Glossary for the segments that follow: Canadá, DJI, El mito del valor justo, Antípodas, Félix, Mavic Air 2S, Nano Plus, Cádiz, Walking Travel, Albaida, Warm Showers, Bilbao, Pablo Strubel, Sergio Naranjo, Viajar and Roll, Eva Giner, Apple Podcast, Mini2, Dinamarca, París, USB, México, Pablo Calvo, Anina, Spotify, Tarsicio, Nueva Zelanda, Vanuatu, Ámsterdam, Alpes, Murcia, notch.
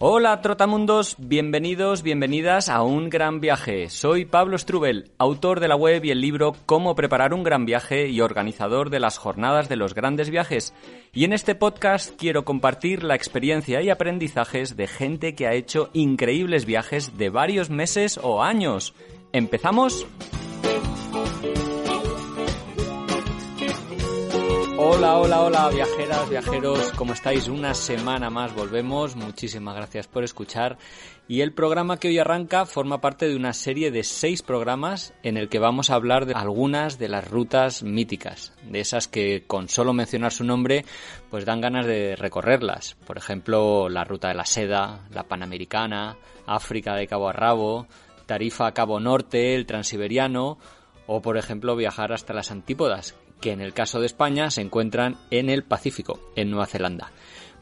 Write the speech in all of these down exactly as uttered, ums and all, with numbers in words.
Hola trotamundos, bienvenidos, bienvenidas a Un Gran Viaje. Soy Pablo Strubel, autor de la web y el libro Cómo preparar un gran viaje y organizador de las jornadas de los grandes viajes. Y en este podcast quiero compartir la experiencia y aprendizajes de gente que ha hecho increíbles viajes de varios meses o años. ¿Empezamos? Hola, hola, hola, viajeras, viajeros, ¿cómo estáis? Una semana más volvemos, muchísimas gracias por escuchar. Y el programa que hoy arranca forma parte de una serie de seis programas en el que vamos a hablar de algunas de las rutas míticas, de esas que con solo mencionar su nombre pues dan ganas de recorrerlas. Por ejemplo, la Ruta de la Seda, la Panamericana, África de cabo a rabo, Tarifa a Cabo Norte, el Transiberiano o, por ejemplo, viajar hasta las Antípodas, que en el caso de España se encuentran en el Pacífico, en Nueva Zelanda.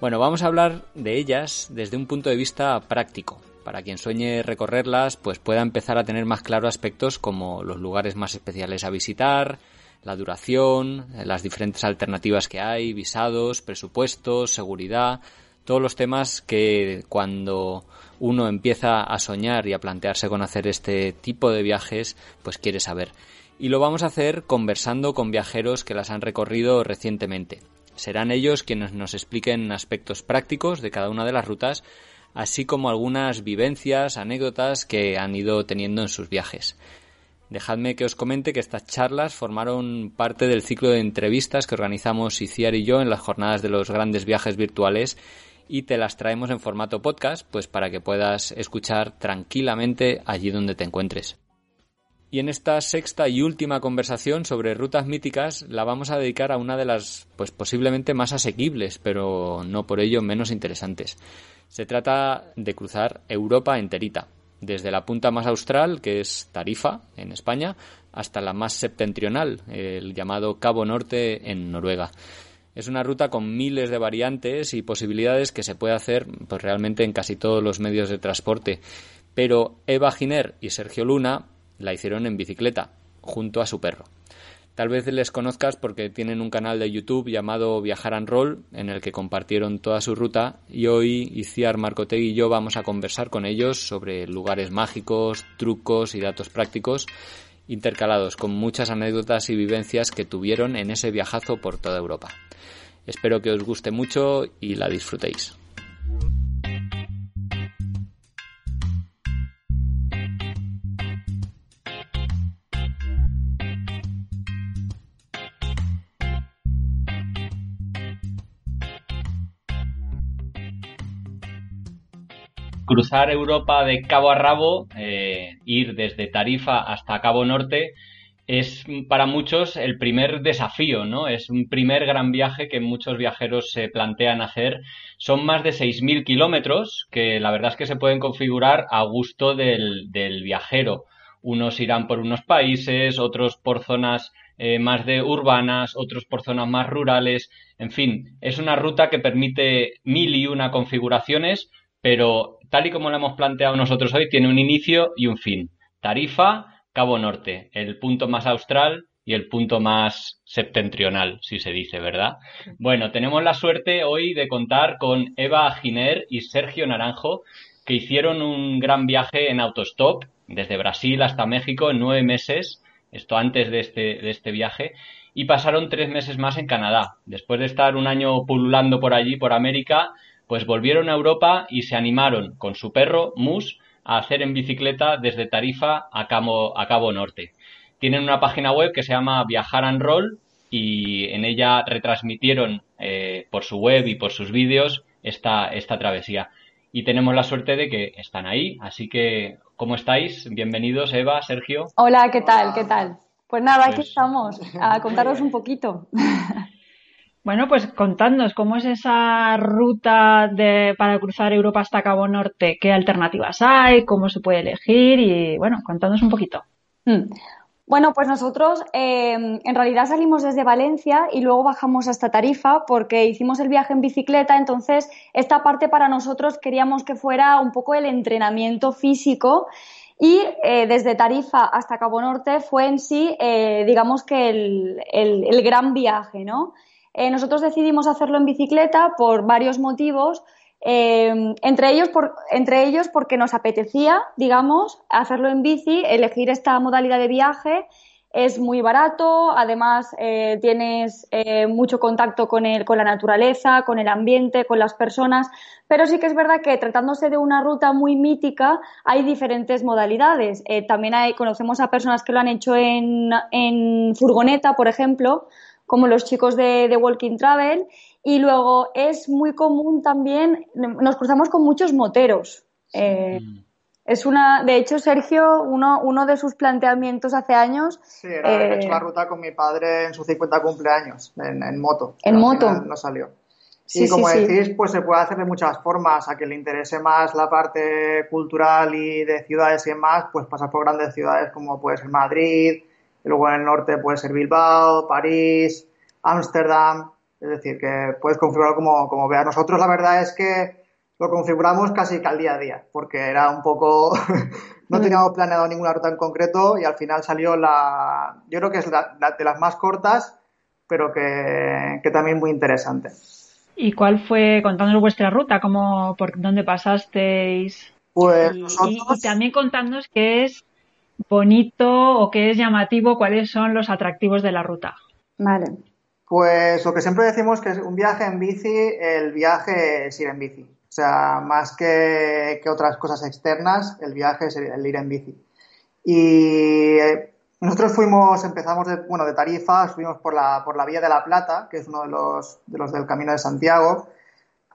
Bueno, vamos a hablar de ellas desde un punto de vista práctico. Para quien sueñe recorrerlas, pues pueda empezar a tener más claro aspectos como los lugares más especiales a visitar, la duración, las diferentes alternativas que hay, visados, presupuestos, seguridad, todos los temas que cuando uno empieza a soñar y a plantearse con hacer este tipo de viajes, pues quiere saber. Y lo vamos a hacer conversando con viajeros que las han recorrido recientemente. Serán ellos quienes nos expliquen aspectos prácticos de cada una de las rutas, así como algunas vivencias, anécdotas que han ido teniendo en sus viajes. Dejadme que os comente que estas charlas formaron parte del ciclo de entrevistas que organizamos Iciar y yo en las jornadas de los grandes viajes virtuales y te las traemos en formato podcast, pues para que puedas escuchar tranquilamente allí donde te encuentres. Y en esta sexta y última conversación sobre rutas míticas la vamos a dedicar a una de las, pues posiblemente más asequibles, pero no por ello menos interesantes. Se trata de cruzar Europa enterita, desde la punta más austral, que es Tarifa, en España, hasta la más septentrional, el llamado Cabo Norte, en Noruega. Es una ruta con miles de variantes y posibilidades que se puede hacer pues realmente en casi todos los medios de transporte. Pero Eva Giner y Sergio Luna la hicieron en bicicleta, junto a su perro. Tal vez les conozcas porque tienen un canal de YouTube llamado Viajar and Roll, en el que compartieron toda su ruta, y hoy Iciar, Marcotegui y yo vamos a conversar con ellos sobre lugares mágicos, trucos y datos prácticos, intercalados con muchas anécdotas y vivencias que tuvieron en ese viajazo por toda Europa. Espero que os guste mucho y la disfrutéis. Cruzar Europa de cabo a rabo, eh, ir desde Tarifa hasta Cabo Norte, es para muchos el primer desafío, ¿no? Es un primer gran viaje que muchos viajeros se plantean hacer. Son más de seis mil kilómetros que la verdad es que se pueden configurar a gusto del, del viajero. Unos irán por unos países, otros por zonas eh, más de urbanas, otros por zonas más rurales. En fin, es una ruta que permite mil y una configuraciones, pero tal y como lo hemos planteado nosotros hoy, tiene un inicio y un fin. Tarifa, Cabo Norte, el punto más austral y el punto más septentrional, si se dice, ¿verdad? Bueno, tenemos la suerte hoy de contar con Eva Giner y Sergio Naranjo, que hicieron un gran viaje en autostop desde Brasil hasta México en nueve meses, esto antes de este, de este viaje, y pasaron tres meses más en Canadá. Después de estar un año pululando por allí, por América, pues volvieron a Europa y se animaron con su perro, Mus, a hacer en bicicleta desde Tarifa a Cabo, a Cabo Norte. Tienen una página web que se llama Viajar and Roll y en ella retransmitieron eh, por su web y por sus vídeos esta, esta travesía. Y tenemos la suerte de que están ahí, así que ¿cómo estáis? Bienvenidos, Eva, Sergio. Hola, ¿qué tal? Hola. ¿Qué tal? Pues nada, pues... aquí estamos, a contaros un poquito. Bueno, pues contadnos, ¿cómo es esa ruta de, para cruzar Europa hasta Cabo Norte? ¿Qué alternativas hay? ¿Cómo se puede elegir? Y bueno, contadnos un poquito. Mm. Bueno, pues nosotros eh, en realidad salimos desde Valencia y luego bajamos hasta Tarifa porque hicimos el viaje en bicicleta, entonces esta parte para nosotros queríamos que fuera un poco el entrenamiento físico. Y eh, desde Tarifa hasta Cabo Norte fue en sí, eh, digamos que el, el, el gran viaje, ¿no? Eh, nosotros decidimos hacerlo en bicicleta por varios motivos. Eh, entre ellos por, entre ellos porque nos apetecía, digamos, hacerlo en bici, elegir esta modalidad de viaje. Es muy barato, además eh, tienes eh, mucho contacto con el, con la naturaleza, con el ambiente, con las personas, pero sí que es verdad que tratándose de una ruta muy mítica hay diferentes modalidades. Eh, también hay, conocemos a personas que lo han hecho en, en furgoneta, por ejemplo, como los chicos de, de Walking Travel, y luego es muy común también, nos cruzamos con muchos moteros. Eh, sí. Es una, de hecho, Sergio, uno, uno de sus planteamientos hace años. Sí, era haber eh, hecho la ruta con mi padre en sus cincuenta cumpleaños, en, en moto. En moto. No salió. Sí, y como sí, decís, sí. Pues se puede hacer de muchas formas. A que le interese más la parte cultural y de ciudades y demás, pues pasar por grandes ciudades como puede ser Madrid, y luego en el norte puede ser Bilbao, París, Ámsterdam. Es decir, que puedes configurar como, como veas. Nosotros la verdad es que lo configuramos casi que al día a día, porque era un poco... no teníamos planeado ninguna ruta en concreto y al final salió la... Yo creo que es la, la de las más cortas, pero que, que también muy interesante. ¿Y cuál fue, contándonos vuestra ruta, cómo, por dónde pasasteis? Pues y, nosotros... y también contándonos qué es bonito o qué es llamativo, cuáles son los atractivos de la ruta. Vale. Pues lo que siempre decimos que es un viaje en bici, el viaje es ir en bici. O sea, más que, que otras cosas externas, el viaje es el, el ir en bici. Y nosotros fuimos, empezamos de, bueno, de Tarifa, subimos por la, por la Vía de la Plata, que es uno de los, de los del Camino de Santiago,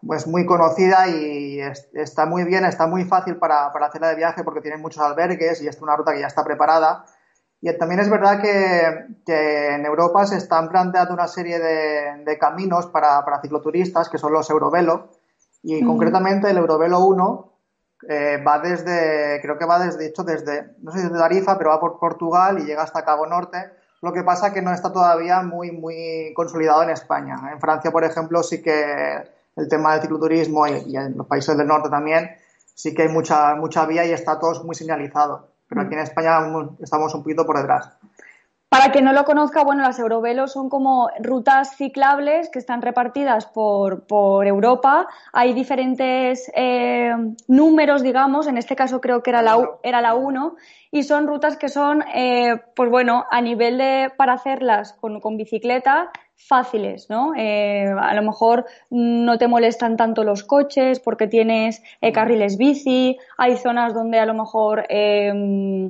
pues muy conocida y es, está muy bien, está muy fácil para, para hacerla de viaje porque tiene muchos albergues y es una ruta que ya está preparada. Y también es verdad que, que en Europa se están planteando una serie de, de caminos para, para cicloturistas, que son los Eurovelo. Y concretamente el Eurovelo uno eh, va desde, creo que va desde, hecho desde, no sé si desde Tarifa, pero va por Portugal y llega hasta Cabo Norte. Lo que pasa que no está todavía muy, muy consolidado en España. En Francia, por ejemplo, sí que el tema del cicloturismo y, y en los países del norte también, sí que hay mucha, mucha vía y está todo muy señalizado. Pero aquí en España estamos un poquito por detrás. Para quien no lo conozca, bueno, las Eurovelos son como rutas ciclables que están repartidas por, por Europa. Hay diferentes eh, números, digamos, en este caso creo que era la era la uno, y son rutas que son, eh, pues bueno, a nivel de, para hacerlas con, con bicicleta, fáciles, ¿no? Eh, a lo mejor no te molestan tanto los coches porque tienes eh, carriles bici, hay zonas donde a lo mejor... Eh,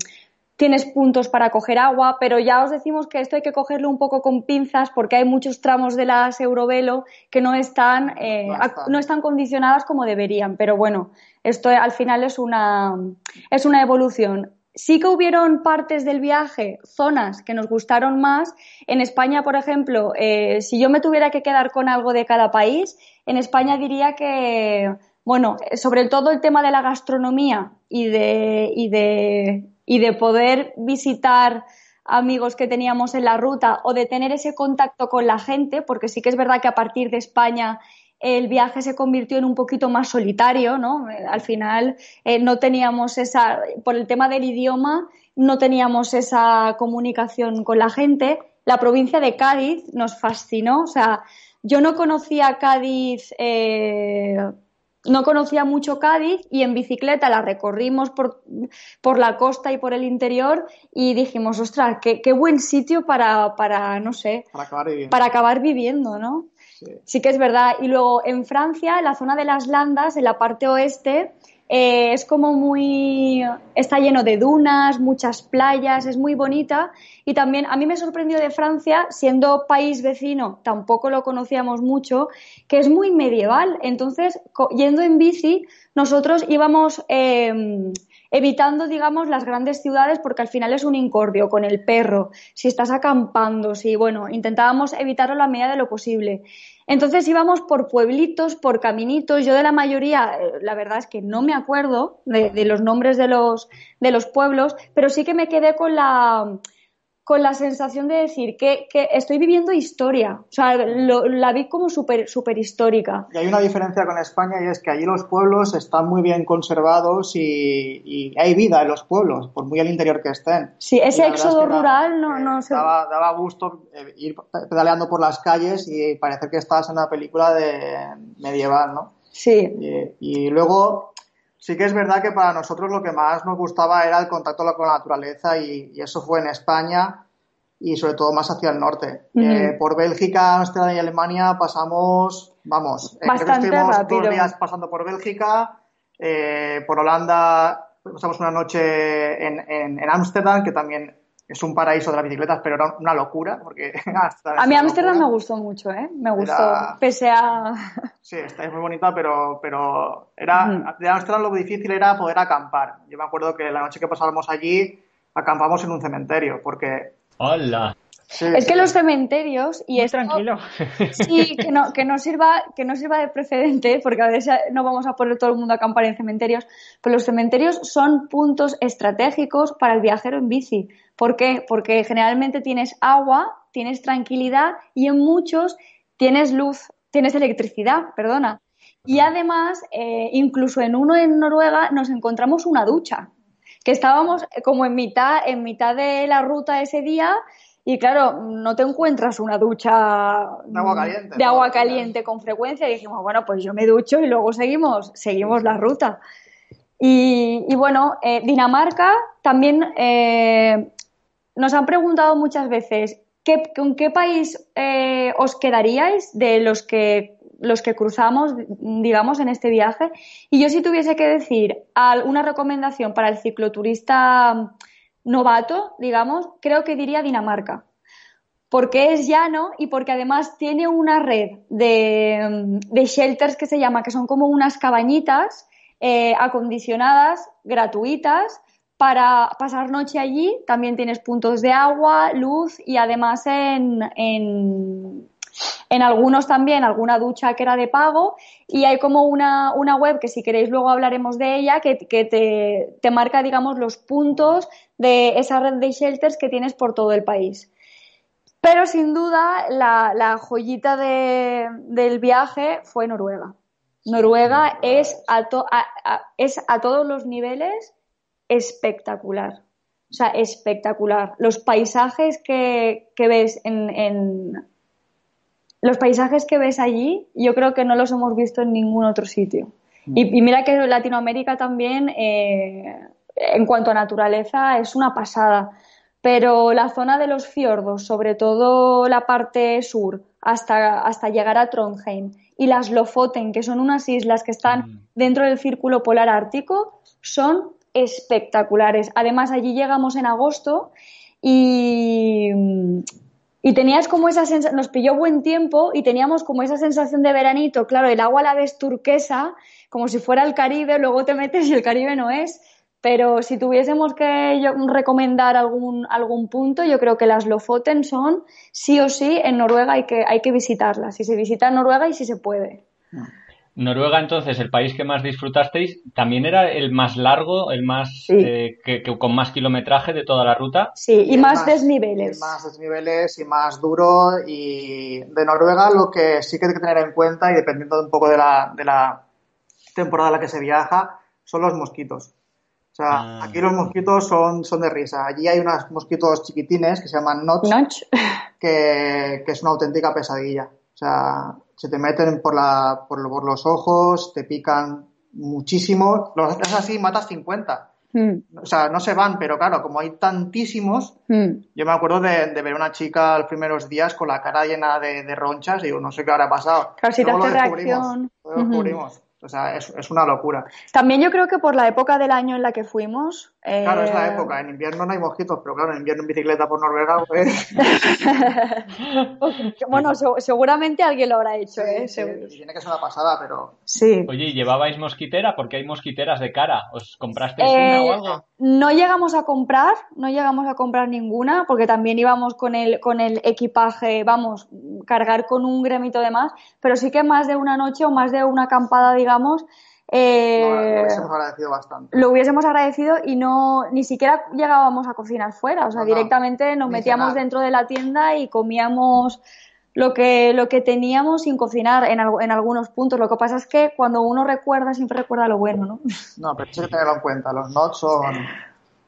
tienes puntos para coger agua, pero ya os decimos que esto hay que cogerlo un poco con pinzas porque hay muchos tramos de las Eurovelo que no están, eh, no están condicionadas como deberían, pero bueno, esto al final es una, es una evolución. Sí que hubieron partes del viaje, zonas que nos gustaron más. En España, por ejemplo, eh, si yo me tuviera que quedar con algo de cada país, en España diría que, bueno, sobre todo el tema de la gastronomía y de... Y de y de poder visitar amigos que teníamos en la ruta o de tener ese contacto con la gente, porque sí que es verdad que a partir de España el viaje se convirtió en un poquito más solitario, ¿no? Al final eh, no teníamos esa, por el tema del idioma, no teníamos esa comunicación con la gente. La provincia de Cádiz nos fascinó, o sea, yo no conocía Cádiz... Eh, No conocía mucho Cádiz y en bicicleta la recorrimos por, por la costa y por el interior y dijimos, ostras, qué, qué buen sitio para, para, no sé, para acabar viviendo, para acabar viviendo, ¿no? Sí. Sí que es verdad. Y luego en Francia, la zona de las Landas, en la parte oeste, eh, es como muy... está lleno de dunas, muchas playas, es muy bonita. Y también a mí me sorprendió de Francia, siendo país vecino, tampoco lo conocíamos mucho, que es muy medieval. Entonces, yendo en bici, nosotros íbamos eh, evitando, digamos, las grandes ciudades porque al final es un incordio con el perro, si estás acampando, si, bueno, intentábamos evitarlo la medida de lo posible. Entonces íbamos por pueblitos, por caminitos. Yo de la mayoría, la verdad es que no me acuerdo de, de los nombres de los, de los pueblos, pero sí que me quedé con la... con la sensación de decir que, que estoy viviendo historia. O sea, lo, la vi como súper súper histórica. Y hay una diferencia con España y es que allí los pueblos están muy bien conservados y, y hay vida en los pueblos, por muy al interior que estén. Sí, ese éxodo rural no, no se... Daba, daba gusto ir pedaleando por las calles y parecer que estabas en una película de medieval, ¿no? Sí. Y, y luego sí que es verdad que para nosotros lo que más nos gustaba era el contacto con la naturaleza y, y eso fue en España y sobre todo más hacia el norte. Uh-huh. Eh, por Bélgica, Ámsterdam y Alemania pasamos, vamos, eh, creo que estuvimos rápido. Dos días pasando por Bélgica, eh, por Holanda pasamos una noche en, en, en Ámsterdam, que también es un paraíso de las bicicletas, pero era una locura. Porque hasta a mí Ámsterdam me gustó mucho, ¿eh? Me gustó, era... pese a... Sí, está muy bonita, pero, pero era uh-huh. de Ámsterdam lo difícil era poder acampar. Yo me acuerdo que la noche que pasábamos allí acampamos en un cementerio, porque... ¡Hola! Sí, es que sí. Los cementerios... y esto, tranquilo. Sí, que no, que, no sirva, que no sirva de precedente, porque a veces no vamos a poner todo el mundo a acampar en cementerios, pero los cementerios son puntos estratégicos para el viajero en bici. ¿Por qué? Porque generalmente tienes agua, tienes tranquilidad y en muchos tienes luz, tienes electricidad, perdona. Y además, eh, incluso en uno en Noruega nos encontramos una ducha, que estábamos como en mitad, en mitad de la ruta ese día... Y claro, no te encuentras una ducha de agua caliente, de agua caliente con frecuencia. Y dijimos, bueno, pues yo me ducho y luego seguimos, seguimos la ruta. Y, y bueno, eh, Dinamarca también eh, nos han preguntado muchas veces ¿qué, ¿con qué país eh, os quedaríais de los que, los que cruzamos, digamos, en este viaje? Y yo si tuviese que decir alguna recomendación para el cicloturista... novato, digamos, creo que diría Dinamarca, porque es llano y porque además tiene una red de, de shelters que se llama, que son como unas cabañitas eh, acondicionadas, gratuitas, para pasar noche allí. También tienes puntos de agua, luz y además en, en, en algunos también alguna ducha que era de pago, y hay como una, una web que si queréis luego hablaremos de ella, que, que te, te marca, digamos, los puntos de esa red de shelters que tienes por todo el país. Pero sin duda la, la joyita de, del viaje fue Noruega. Noruega es a, to, a, a, es a todos los niveles espectacular. O sea, espectacular. Los paisajes que, que ves en, en... Los paisajes que ves allí yo creo que no los hemos visto en ningún otro sitio. Y, y mira que Latinoamérica también... Eh, en cuanto a naturaleza es una pasada, pero la zona de los fiordos, sobre todo la parte sur, hasta, hasta llegar a Trondheim, y las Lofoten, que son unas islas que están dentro del círculo polar ártico, son espectaculares. Además, allí llegamos en agosto y, y tenías como esa sensación, nos pilló buen tiempo y teníamos como esa sensación de veranito. Claro, el agua la ves turquesa, como si fuera el Caribe, luego te metes y el Caribe no es. Pero si tuviésemos que yo recomendar algún, algún punto, yo creo que las Lofoten son, sí o sí, en Noruega hay que, hay que visitarlas. Si se visita Noruega y si se puede. Noruega, entonces, el país que más disfrutasteis, ¿también era el más largo, el más sí. eh, que, que con más kilometraje de toda la ruta? Sí, y, y más, más desniveles. Y más desniveles y más duro. Y de Noruega lo que sí que hay que tener en cuenta, y dependiendo un poco de la, de la temporada en la que se viaja, son los mosquitos. O sea, aquí los mosquitos son, son de risa. Allí hay unos mosquitos chiquitines que se llaman notch, notch. Que, que es una auténtica pesadilla. O sea, se te meten por, la, por, por los ojos, te pican muchísimo. Los haces así, matas cincuenta. Mm. O sea, no se van, pero claro, como hay tantísimos... Mm. Yo me acuerdo de, de ver una chica los primeros días con la cara llena de, de ronchas y digo, no sé qué habrá pasado. Claro, si te hace reacción. Luego lo descubrimos. Uh-huh. O sea, es, es una locura. También yo creo que por la época del año en la que fuimos... Eh... Claro, es la época. En invierno no hay mosquitos, pero claro, en invierno en bicicleta por Noruega... Pues... bueno, so- seguramente alguien lo habrá hecho, sí, ¿eh? Sí, Segu- tiene que ser una pasada, pero... Sí. Oye, ¿y llevabais mosquitera? Porque hay mosquiteras de cara. ¿Os comprasteis eh, una o algo? No llegamos a comprar, no llegamos a comprar ninguna, porque también íbamos con el, con el equipaje, vamos, cargar con un gremito de más, pero sí que más de una noche o más de una acampada, digamos, digamos, eh, no, lo hubiésemos agradecido bastante. Lo hubiésemos agradecido y no, ni siquiera llegábamos a cocinar fuera, o sea, no, directamente nos metíamos cenar. Dentro de la tienda y comíamos lo que, lo que teníamos sin cocinar en, al, en algunos puntos. Lo que pasa es que cuando uno recuerda, siempre recuerda lo bueno, ¿no? No, pero eso hay que tenerlo en cuenta, los nots son,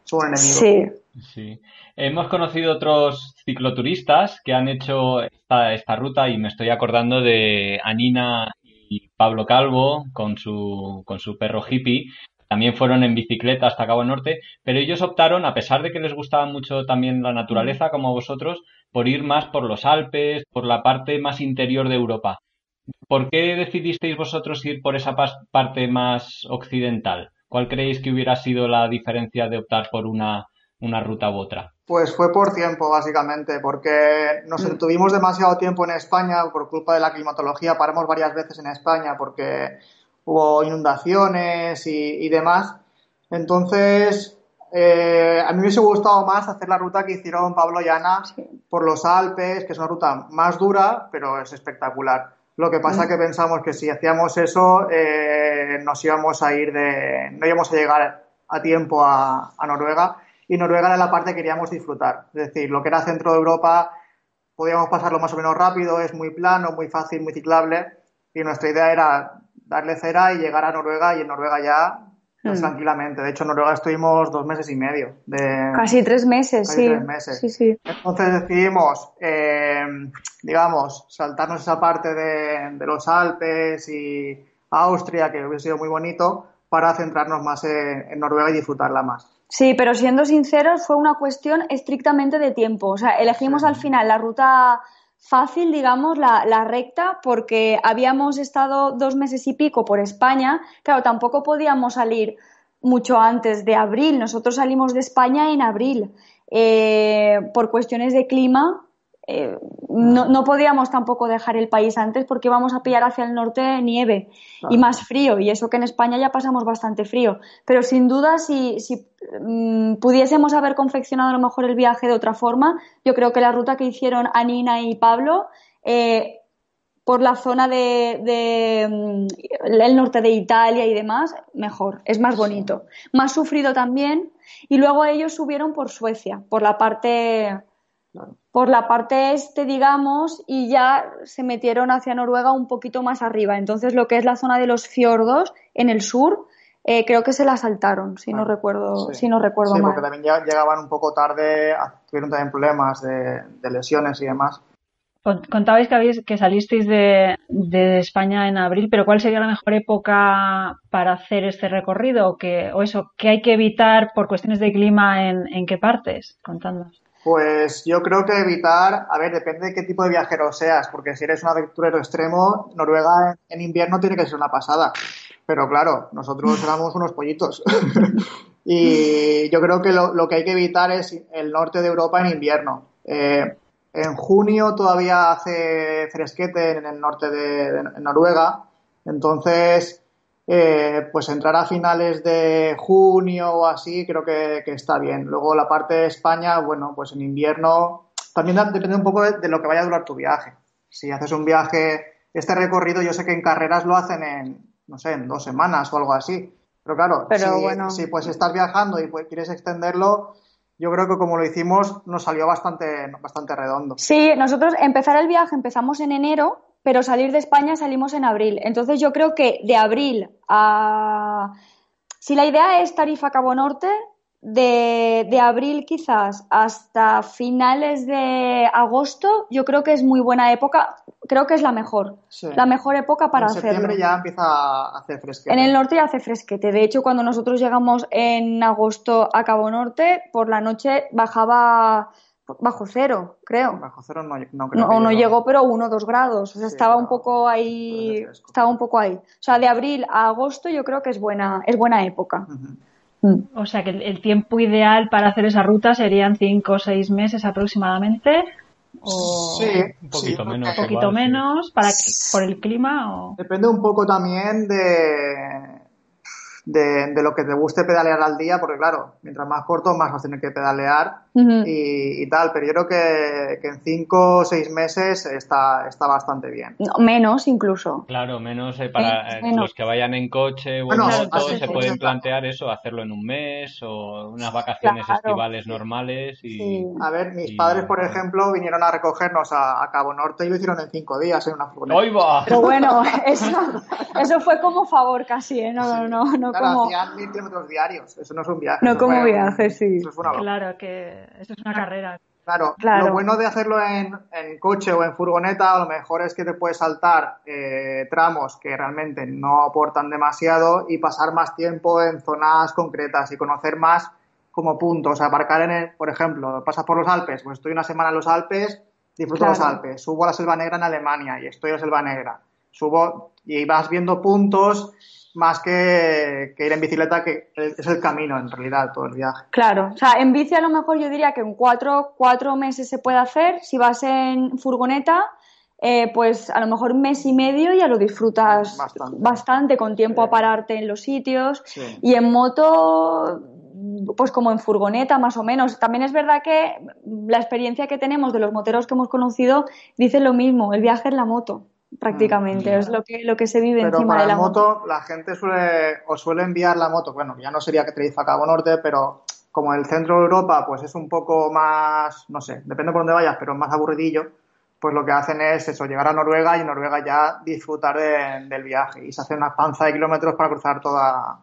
son enemigos. Sí. Sí. Hemos conocido otros cicloturistas que han hecho esta, esta ruta y me estoy acordando de Anina... y Pablo Calvo con su, con su perro hippie. También fueron en bicicleta hasta Cabo Norte, pero ellos optaron, a pesar de que les gustaba mucho también la naturaleza, como a vosotros, por ir más por los Alpes, por la parte más interior de Europa. ¿Por qué decidisteis vosotros ir por esa parte más occidental? ¿Cuál creéis que hubiera sido la diferencia de optar por una, una ruta u otra? Pues fue por tiempo, básicamente, porque nos detuvimos demasiado tiempo en España por culpa de la climatología. Paramos varias veces en España porque hubo inundaciones y, y demás. Entonces, eh, a mí me hubiese gustado más hacer la ruta que hicieron Pablo y Ana por los Alpes, que es una ruta más dura, pero es espectacular. Lo que pasa es que pensamos que si hacíamos eso, eh, nos íbamos a ir de... no íbamos a llegar a tiempo a, a Noruega. Y Noruega era la parte que queríamos disfrutar. Es decir, lo que era centro de Europa, podíamos pasarlo más o menos rápido, es muy plano, muy fácil, muy ciclable. Y nuestra idea era darle cera y llegar a Noruega, y en Noruega ya pues, mm. tranquilamente. De hecho, en Noruega estuvimos dos meses y medio. De... Casi tres meses, Casi sí. Tres meses. Sí, sí. Entonces decidimos, eh, digamos, saltarnos esa parte de, de los Alpes y Austria, que hubiera sido muy bonito, para centrarnos más en, en Noruega y disfrutarla más. Sí, pero siendo sinceros, fue una cuestión estrictamente de tiempo. O sea, elegimos sí. al final la ruta fácil, digamos, la, la recta, porque habíamos estado dos meses y pico por España. Claro, tampoco podíamos salir mucho antes de abril. Nosotros salimos de España en abril. Eh, por cuestiones de clima, eh, no, no podíamos tampoco dejar el país antes porque íbamos a pillar hacia el norte nieve claro. y más frío. Y eso que en España ya pasamos bastante frío. Pero sin duda, si... si pudiésemos haber confeccionado a lo mejor el viaje de otra forma, yo creo que la ruta que hicieron Anina y Pablo eh, por la zona de, de el norte de Italia y demás, mejor, es más bonito, sí. más sufrido también. Y luego ellos subieron por Suecia, por la parte claro. por la parte este, digamos, y ya se metieron hacia Noruega un poquito más arriba. Entonces lo que es la zona de los fiordos en el sur, Eh, creo que se la saltaron, si ah, no recuerdo, sí. si no recuerdo sí, mal. Sí, porque también ya llegaban un poco tarde, tuvieron también problemas de, de lesiones y demás. Contabais que, habéis, que salisteis de, de España en abril, pero ¿cuál sería la mejor época para hacer este recorrido? ¿O, que, o eso, qué hay que evitar por cuestiones de clima en, en qué partes? Contadnos. Pues yo creo que evitar, a ver, depende de qué tipo de viajero seas, porque si eres un aventurero extremo, Noruega en invierno tiene que ser una pasada. Pero claro, nosotros éramos unos pollitos. Y yo creo que lo, lo que hay que evitar es el norte de Europa en invierno. Eh, en junio todavía hace fresquete en el norte de, de Noruega. Entonces, eh, pues entrar a finales de junio o así creo que, que está bien. Luego la parte de España, bueno, pues en invierno también depende un poco de, de lo que vaya a durar tu viaje. Si haces un viaje, este recorrido yo sé que en carreras lo hacen en... no sé, en dos semanas o algo así. Pero claro, Pero si, bueno. si pues estás viajando y pues quieres extenderlo, yo creo que como lo hicimos nos salió bastante, bastante redondo. Sí, nosotros empezar el viaje empezamos en enero, pero salir de España salimos en abril. Entonces yo creo que de abril a... si la idea es Tarifa Cabo Norte, de, de abril quizás hasta finales de agosto, yo creo que es muy buena época. Creo que es la mejor, sí. la mejor época para hacerlo. En septiembre hacerlo. Ya empieza a hacer fresquete. En el norte ya hace fresquete. De hecho, cuando nosotros llegamos en agosto a Cabo Norte, por la noche bajaba bajo cero, creo. Bajo cero no, no creo. No, no llegó, pero uno o dos grados. O sea, sí, estaba claro. un poco ahí. Estaba un poco ahí. O sea, de abril a agosto yo creo que es buena, es buena época. Uh-huh. O sea, que el tiempo ideal para hacer esa ruta serían cinco o seis meses aproximadamente. O sí, un poquito sí, menos, un poquito igual, menos sí. para que, por el clima o... Depende un poco también de, de de lo que te guste pedalear al día, porque claro, mientras más corto más vas a tener que pedalear uh-huh. y, y tal, pero yo creo que, que en cinco o seis meses está está bastante bien. No, menos incluso. Claro, menos eh, para eh, menos. los que vayan en coche o bueno, en auto claro, se pueden plantear eso, hacerlo en un mes o unas vacaciones claro. estivales normales. Y, sí. A ver, mis y, padres, por ejemplo, vinieron a recogernos a, a Cabo Norte y lo hicieron en cinco días en una furgoneta. ¡Ay, va! Pero bueno, eso, eso fue como favor casi, ¿eh? No, sí. no, no. No claro, como... hacían mil kilómetros diarios, eso no es un viaje. No, no como viaje, un... sí. Eso es una... Claro, que eso es una carrera. Claro, claro, lo bueno de hacerlo en, en coche o en furgoneta, a lo mejor es que te puedes saltar eh, tramos que realmente no aportan demasiado y pasar más tiempo en zonas concretas y conocer más como puntos, aparcar en el, por ejemplo, pasas por los Alpes, pues estoy una semana en los Alpes, disfruto claro. los Alpes, subo a la Selva Negra en Alemania y estoy en la Selva Negra, subo y vas viendo puntos más que, que ir en bicicleta, que es el camino en realidad todo el viaje. Claro, o sea, en bici a lo mejor yo diría que en cuatro, cuatro meses se puede hacer, si vas en furgoneta, eh, pues a lo mejor un mes y medio ya lo disfrutas bastante, bastante con tiempo sí. a pararte en los sitios sí. y en moto, pues como en furgoneta más o menos. También es verdad que la experiencia que tenemos de los moteros que hemos conocido dicen lo mismo, el viaje es la moto. Prácticamente, mm, es lo que, lo que se vive pero encima de la moto. moto. La gente suele o suele enviar la moto, bueno, ya no sería que Tarifa Cabo Norte, pero como el centro de Europa pues es un poco más, no sé, depende por dónde vayas, pero más aburridillo, pues lo que hacen es eso, llegar a Noruega y en Noruega ya disfrutar de, del viaje y se hace una panza de kilómetros para cruzar toda,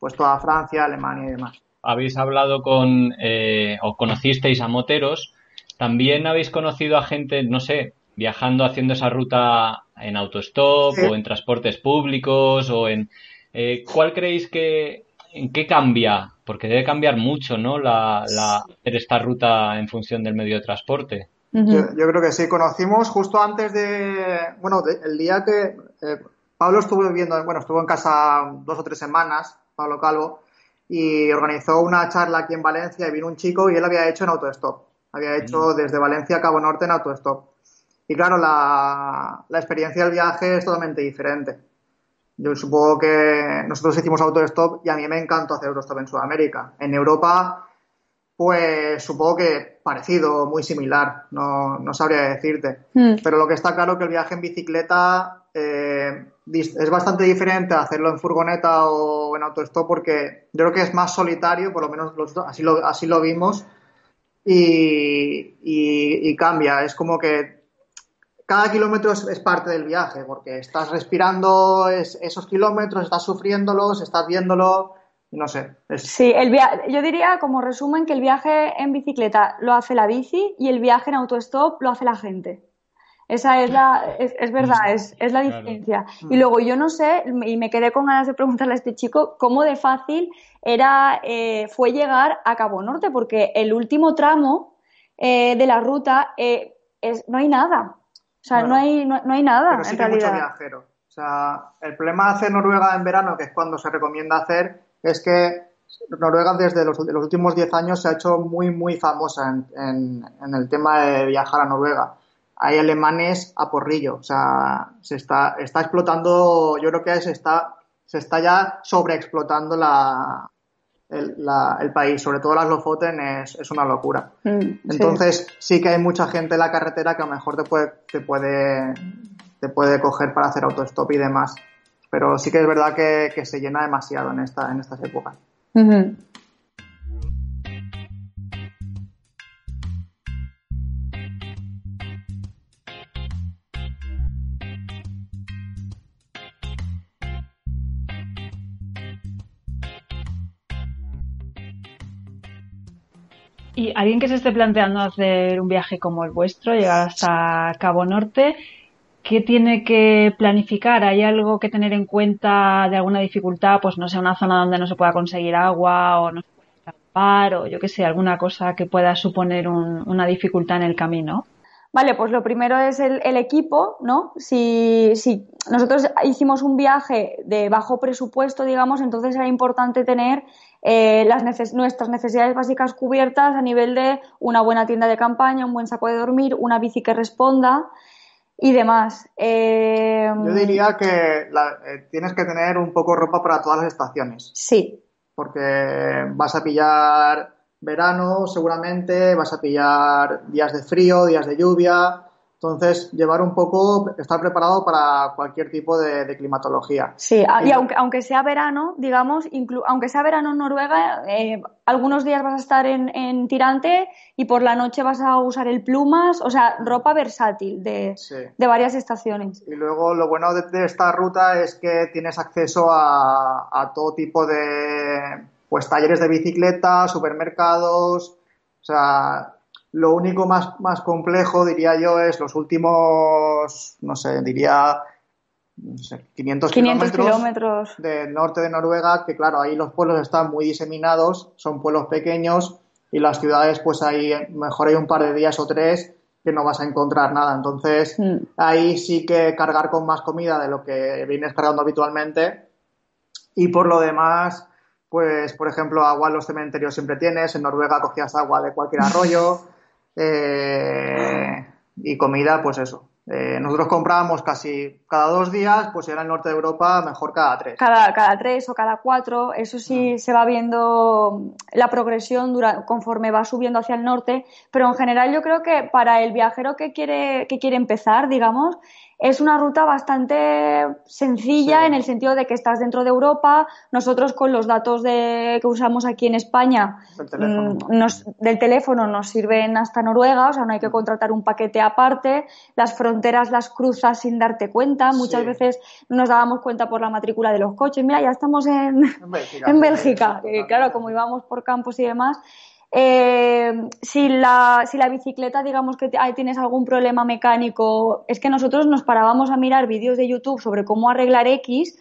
pues toda Francia, Alemania y demás. Habéis hablado con, eh, o conocisteis a moteros, también habéis conocido a gente, no sé, viajando, haciendo esa ruta en autostop sí. o en transportes públicos o en... Eh, ¿Cuál creéis que... ¿En qué cambia? Porque debe cambiar mucho, ¿no? La, la, hacer esta ruta en función del medio de transporte. Uh-huh. yo, yo creo que sí. Conocimos justo antes de... Bueno, de, el día que... Eh, Pablo estuvo viviendo... Bueno, estuvo en casa dos o tres semanas, Pablo Calvo, y organizó una charla aquí en Valencia y vino un chico y él había hecho en autostop. Había hecho uh-huh. desde Valencia a Cabo Norte en autostop. Y claro, la, la experiencia del viaje es totalmente diferente. Yo supongo que nosotros hicimos autostop y a mí me encantó hacer autostop en Sudamérica. En Europa, pues supongo que parecido, muy similar, no, no sabría decirte. Mm. Pero lo que está claro es que el viaje en bicicleta eh, es bastante diferente a hacerlo en furgoneta o en autostop porque yo creo que es más solitario, por lo menos los, así, lo, así lo vimos, y, y, y cambia. Es como que cada kilómetro es, es parte del viaje, porque estás respirando es, esos kilómetros, estás sufriéndolos, estás viéndolo, no sé. Es... Sí, el via- yo diría como resumen que el viaje en bicicleta lo hace la bici y el viaje en autostop lo hace la gente. Esa es la, es, es verdad, es, es la diferencia. Claro. Y luego yo no sé, y me quedé con ganas de preguntarle a este chico cómo de fácil era eh, fue llegar a Cabo Norte, porque el último tramo eh, de la ruta eh, es, no hay nada. O sea, bueno, no hay no, no hay nada, pero sí en que realidad. Hay mucho viajero. O sea, el problema de hacer Noruega en verano, que es cuando se recomienda hacer, es que Noruega desde los, los últimos diez años se ha hecho muy, muy famosa en, en, en el tema de viajar a Noruega. Hay alemanes a porrillo. O sea, se está está explotando, yo creo que se está se está ya sobreexplotando la... El, la, el país, sobre todo las Lofoten, es, es una locura. Mm, Entonces sí. sí que hay mucha gente en la carretera que a lo mejor te puede, te puede, te puede coger para hacer autostop y demás. Pero sí que es verdad que, que se llena demasiado en esta, en estas épocas. Mm-hmm. Y alguien que se esté planteando hacer un viaje como el vuestro, llegar hasta Cabo Norte, ¿qué tiene que planificar? ¿Hay algo que tener en cuenta de alguna dificultad? Pues no sé, una zona donde no se pueda conseguir agua o no se pueda escapar o yo qué sé, alguna cosa que pueda suponer un, una dificultad en el camino. Vale, pues lo primero es el, el equipo, ¿no? Si, si nosotros hicimos un viaje de bajo presupuesto, digamos, entonces era importante tener eh, las neces- nuestras necesidades básicas cubiertas a nivel de una buena tienda de campaña, un buen saco de dormir, una bici que responda y demás. Eh... Yo diría que la, eh, tienes que tener un poco de ropa para todas las estaciones. Sí. Porque vas a pillar... verano, seguramente, vas a pillar días de frío, días de lluvia, entonces llevar un poco, estar preparado para cualquier tipo de, de climatología. Sí, y, y aunque, aunque sea verano, digamos, inclu- aunque sea verano en Noruega, eh, algunos días vas a estar en, en tirante y por la noche vas a usar el plumas, o sea, ropa versátil de, sí. de varias estaciones. Y luego lo bueno de, de esta ruta es que tienes acceso a, a todo tipo de... pues talleres de bicicleta, supermercados, o sea, Lo único más, más complejo, diría yo, es los últimos, no sé, diría... No sé, quinientos kilómetros del norte de Noruega, que claro, ahí los pueblos están muy diseminados, son pueblos pequeños y las ciudades, pues ahí mejor hay un par de días o tres que no vas a encontrar nada, entonces mm. ahí sí que cargar con más comida de lo que vienes cargando habitualmente, y por lo demás, pues por ejemplo agua en los cementerios siempre tienes, en Noruega cogías agua de cualquier arroyo, eh, y comida, pues eso. Eh, nosotros comprábamos casi cada dos días, pues si era el norte de Europa, mejor cada tres. Cada, cada tres o cada cuatro, eso sí, no. Se va viendo la progresión durante, conforme va subiendo hacia el norte, pero en general yo creo que para el viajero que quiere, que quiere empezar, digamos, es una ruta bastante sencilla, sí, en el sentido de que estás dentro de Europa. Nosotros con los datos de, que usamos aquí en España teléfono. Nos, del teléfono nos sirven hasta Noruega, o sea, no hay que contratar un paquete aparte, las fronteras las cruzas sin darte cuenta, muchas sí. veces no nos dábamos cuenta por la matrícula de los coches, mira, ya estamos en, en Bélgica, en Bélgica. Sí, y claro, como íbamos por campos y demás... Eh, si la si la bicicleta, digamos que ay, tienes algún problema mecánico, es que nosotros nos parábamos a mirar vídeos de YouTube sobre cómo arreglar X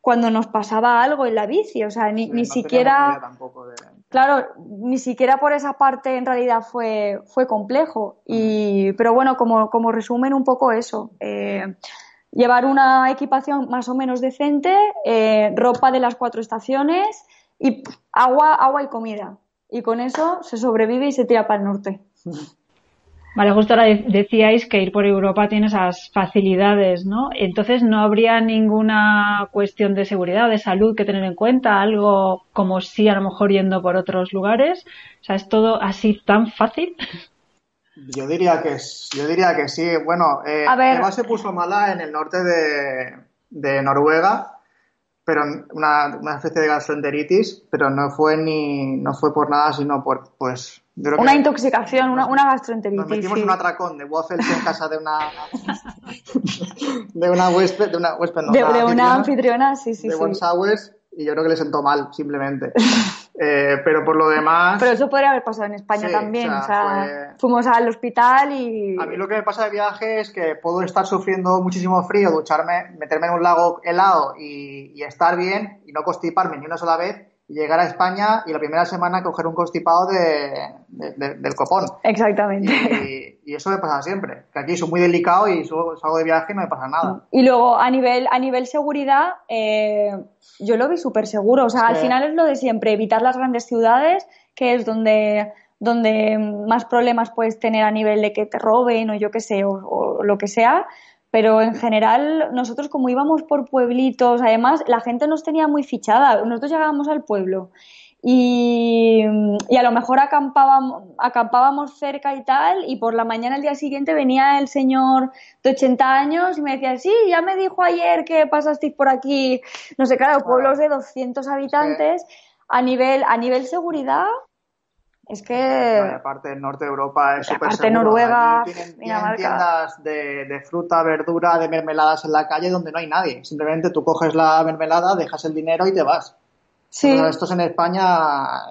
cuando nos pasaba algo en la bici, o sea, ni, sí, ni no siquiera tampoco de... claro, ni siquiera por esa parte en realidad fue fue complejo, y pero bueno, como como resumen un poco eso, eh, llevar una equipación más o menos decente, eh, ropa de las cuatro estaciones y agua agua y comida. Y con eso se sobrevive y se tira para el norte. Vale, justo ahora decíais que ir por Europa tiene esas facilidades, ¿no? Entonces, ¿no habría ninguna cuestión de seguridad, de salud que tener en cuenta? Algo como si a lo mejor yendo por otros lugares. O sea, ¿es todo así tan fácil? Yo diría que, yo diría que sí. Bueno, eh, a ver... Eva se puso mala en el norte de, de Noruega, pero una, una especie de gastroenteritis, pero no fue ni no fue por nada, sino por, pues... Yo creo una que intoxicación, nos, una, una gastroenteritis. Nos metimos sí. un atracón de waffles en casa de una... de una huésped, de una huésped, no, de, una, de anfitriona, una anfitriona, sí, sí, de sí. Warm Showers, y yo creo que le sentó mal, simplemente. eh, pero por lo demás... Pero eso podría haber pasado en España sí, también, o sea, o sea fue... fuimos al hospital y... A mí lo que me pasa de viaje es que puedo estar sufriendo muchísimo frío, ducharme, meterme en un lago helado y, y estar bien y no constiparme ni una sola vez, y llegar a España y la primera semana coger un constipado de, de, de, del copón. Exactamente. Y, y, y eso me pasa siempre, que aquí soy muy delicado y salgo de viaje y no me pasa nada. Y luego a nivel a nivel seguridad, eh, yo lo vi súper seguro, o sea, sí. al final es lo de siempre, evitar las grandes ciudades, que es donde... donde más problemas puedes tener a nivel de que te roben o yo qué sé, o, o lo que sea, pero en general nosotros como íbamos por pueblitos, además la gente nos tenía muy fichada, nosotros llegábamos al pueblo y, y a lo mejor acampábamos, acampábamos cerca y tal, y por la mañana al día siguiente venía el señor de ochenta años y me decía, sí, ya me dijo ayer que pasasteis por aquí, no sé, claro, pueblos de doscientos habitantes, sí. a nivel a nivel seguridad... Es que... Bueno, aparte del norte de Europa es súper seguro. Aparte Noruega, tienen, tienen tiendas de, de fruta, verdura, de mermeladas en la calle donde no hay nadie. Simplemente tú coges la mermelada, dejas el dinero y te vas. Sí. Pero esto es en España,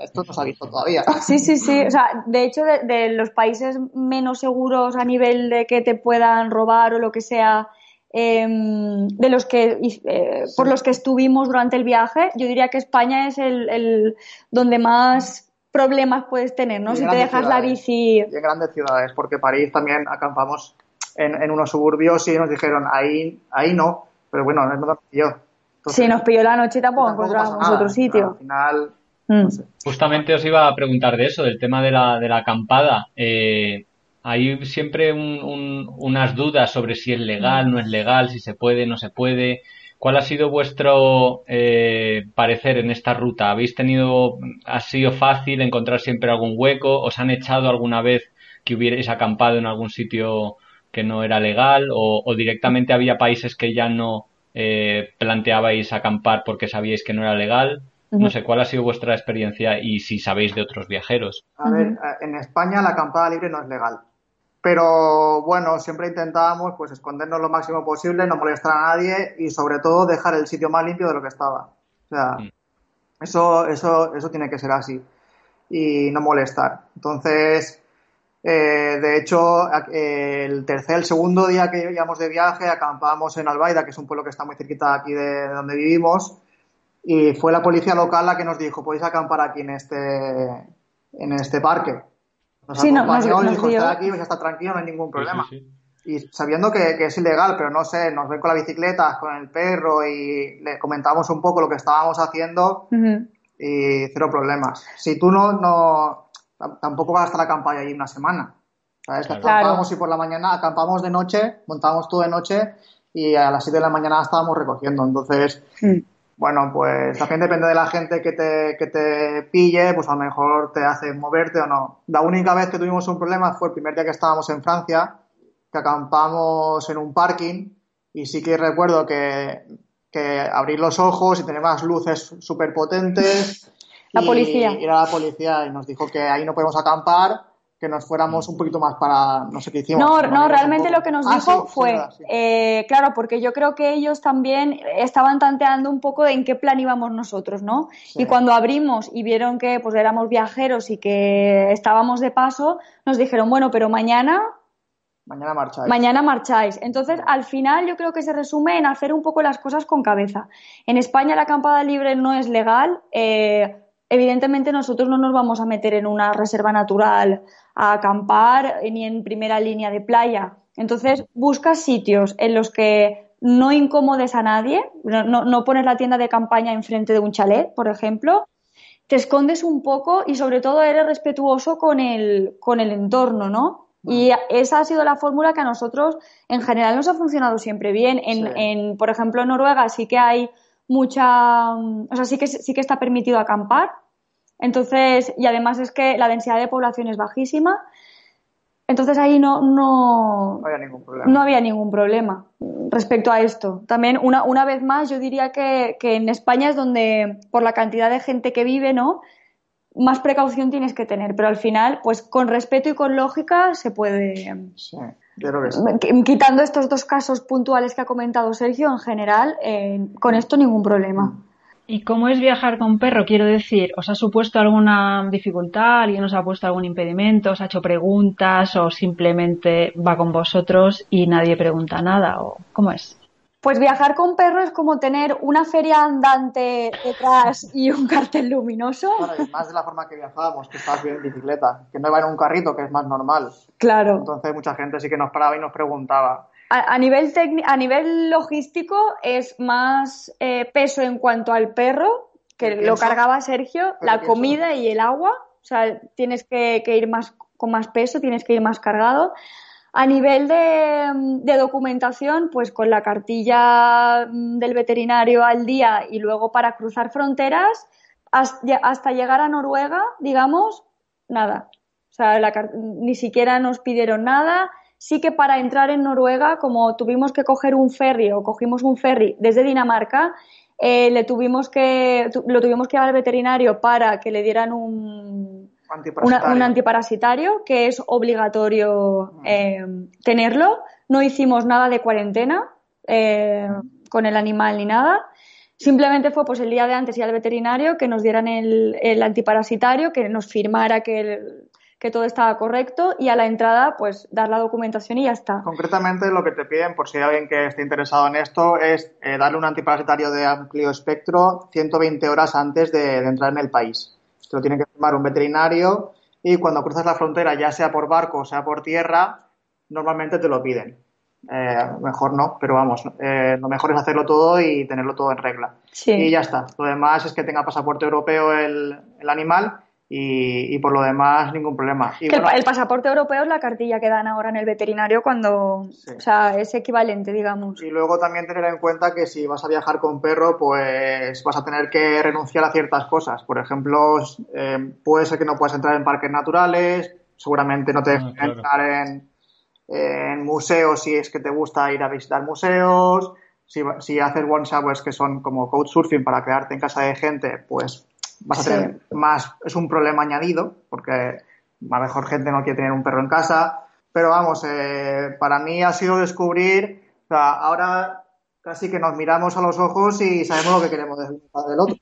esto no se ha visto todavía. Sí, sí, sí. O sea, de hecho, de, de los países menos seguros a nivel de que te puedan robar o lo que sea... Eh, de los que eh, sí. por los que estuvimos durante el viaje, yo diría que España es el, el donde más... problemas puedes tener, ¿no? Si te dejas ciudades, la bici... En grandes ciudades, porque París también acampamos en, en unos suburbios y nos dijeron, ahí ahí no, pero bueno, no nos pilló. Entonces, sí, nos pilló la noche y tampoco encontrábamos otro sitio. Al final... Mm. No sé. Justamente os iba a preguntar de eso, del tema de la, de la acampada. Eh, hay siempre un, un, unas dudas sobre si es legal, no es legal, si se puede, no se puede... ¿Cuál ha sido vuestro eh, parecer en esta ruta? ¿Habéis tenido, ha sido fácil encontrar siempre algún hueco? ¿Os han echado alguna vez que hubierais acampado en algún sitio que no era legal? ¿O, o directamente había países que ya no eh, planteabais acampar porque sabíais que no era legal? Uh-huh. No sé, ¿cuál ha sido vuestra experiencia y si sabéis de otros viajeros? A ver, en España la acampada libre no es legal. Pero bueno, siempre intentábamos pues escondernos lo máximo posible, no molestar a nadie y sobre todo dejar el sitio más limpio de lo que estaba. O sea, eso, eso, eso tiene que ser así y no molestar. Entonces, Eh, de hecho, el tercer, el segundo día que íbamos de viaje, acampamos en Albaida, que es un pueblo que está muy cerquita aquí de donde vivimos, y fue la policía local la que nos dijo, podéis acampar aquí en este, en este parque. Nos sí, acompañó, no, nos dijo, estad aquí, vais a estar tranquilos, no hay ningún problema. Sí, sí, sí. Y sabiendo que, que es ilegal, pero no sé, nos ven con la bicicleta, con el perro, y le comentamos un poco lo que estábamos haciendo, uh-huh. y cero problemas. Si tú no... no tampoco vas a estar acampado allí una semana, ¿sabes? Claro. Acampamos y por la mañana, acampamos de noche, montábamos todo de noche y a las siete de la mañana estábamos recogiendo. Entonces, mm. bueno, pues también depende de la gente que te, que te pille, pues a lo mejor te hace moverte o no. La única vez que tuvimos un problema fue el primer día que estábamos en Francia, que acampamos en un parking, y sí que recuerdo que, que abrir los ojos y tener unas luces súper potentes. La policía. Y era la policía y nos dijo que ahí no podemos acampar, que nos fuéramos un poquito más para... No sé qué hicimos. No, no realmente lo que nos ah, dijo sí, fue... Sí, verdad, sí. Eh, claro, porque yo creo que ellos también estaban tanteando un poco de en qué plan íbamos nosotros, ¿no? Sí. Y cuando abrimos y vieron que pues éramos viajeros y que estábamos de paso, nos dijeron, bueno, pero mañana... Mañana marcháis. Mañana marcháis. Entonces, al final yo creo que se resume en hacer un poco las cosas con cabeza. En España la acampada libre no es legal... Eh, Evidentemente nosotros no nos vamos a meter en una reserva natural a acampar ni en primera línea de playa. Entonces buscas sitios en los que no incomodes a nadie, no, no pones la tienda de campaña enfrente de un chalet, por ejemplo, te escondes un poco y sobre todo eres respetuoso con el, con el entorno, ¿no? Y esa ha sido la fórmula que a nosotros en general nos ha funcionado siempre bien. En, sí. en, por ejemplo, en Noruega sí que hay... mucha, o sea, sí que sí que está permitido acampar, entonces, y además es que la densidad de población es bajísima, entonces ahí no no, no había ningún problema. No había ningún problema respecto a esto. También una una vez más yo diría que que en España es donde por la cantidad de gente que vive, ¿no? Más precaución tienes que tener, pero al final, pues con respeto y con lógica se puede. Sí. Quitando estos dos casos puntuales que ha comentado Sergio, en general, eh, con esto ningún problema. ¿Y cómo es viajar con perro? Quiero decir, ¿os ha supuesto alguna dificultad? ¿Alguien os ha puesto algún impedimento? ¿Os ha hecho preguntas? ¿O simplemente va con vosotros y nadie pregunta nada? ¿O cómo es? Pues viajar con perro es como tener una feria andante detrás y un cartel luminoso. Bueno, y más de la forma que viajábamos, que estás en bicicleta, que no iba en un carrito, que es más normal. Claro. Entonces mucha gente sí que nos paraba y nos preguntaba. A, a, nivel, tecni- a nivel logístico es más eh, peso en cuanto al perro, que lo pienso? cargaba Sergio, Pero la pienso. comida y el agua. O sea, tienes que, que ir más con más peso, tienes que ir más cargado. A nivel de, de documentación, pues con la cartilla del veterinario al día y luego para cruzar fronteras, hasta, hasta llegar a Noruega, digamos, nada. O sea, la, ni siquiera nos pidieron nada. Sí que para entrar en Noruega, como tuvimos que coger un ferry o cogimos un ferry desde Dinamarca, eh, le tuvimos que, lo tuvimos que llevar al veterinario para que le dieran un... Antiparasitario. Una, un antiparasitario que es obligatorio eh, tenerlo. No hicimos nada de cuarentena eh, con el animal ni nada. Simplemente fue pues el día de antes ir al veterinario, que nos dieran el, el antiparasitario, que nos firmara que, el, que todo estaba correcto, y a la entrada pues dar la documentación y ya está. Concretamente lo que te piden, por si hay alguien que esté interesado en esto, es eh, darle un antiparasitario de amplio espectro ciento veinte horas antes de, de entrar en el país. Te lo tiene que firmar un veterinario, y cuando cruzas la frontera, ya sea por barco o sea por tierra, normalmente te lo piden. Eh, mejor no, pero vamos, eh, lo mejor es hacerlo todo y tenerlo todo en regla. Sí. Y ya está. Lo demás es que tenga pasaporte europeo el, el animal y, y por lo demás ningún problema. Y que bueno, el pasaporte europeo es la cartilla que dan ahora en el veterinario cuando... Sí. O sea, es equivalente, digamos. Y luego también tener en cuenta que si vas a viajar con perro, pues vas a tener que renunciar a ciertas cosas. Por ejemplo, eh, puede ser que no puedas entrar en parques naturales, seguramente no te dejen ah, claro. entrar en, en museos si es que te gusta ir a visitar museos. Si, si haces Warm Showers, que son como couchsurfing para quedarte en casa de gente, pues... vas a tener sí. más, es un problema añadido, porque a lo mejor gente no quiere tener un perro en casa, pero vamos, eh, para mí ha sido descubrir, o sea, ahora casi que nos miramos a los ojos y sabemos lo que queremos del otro.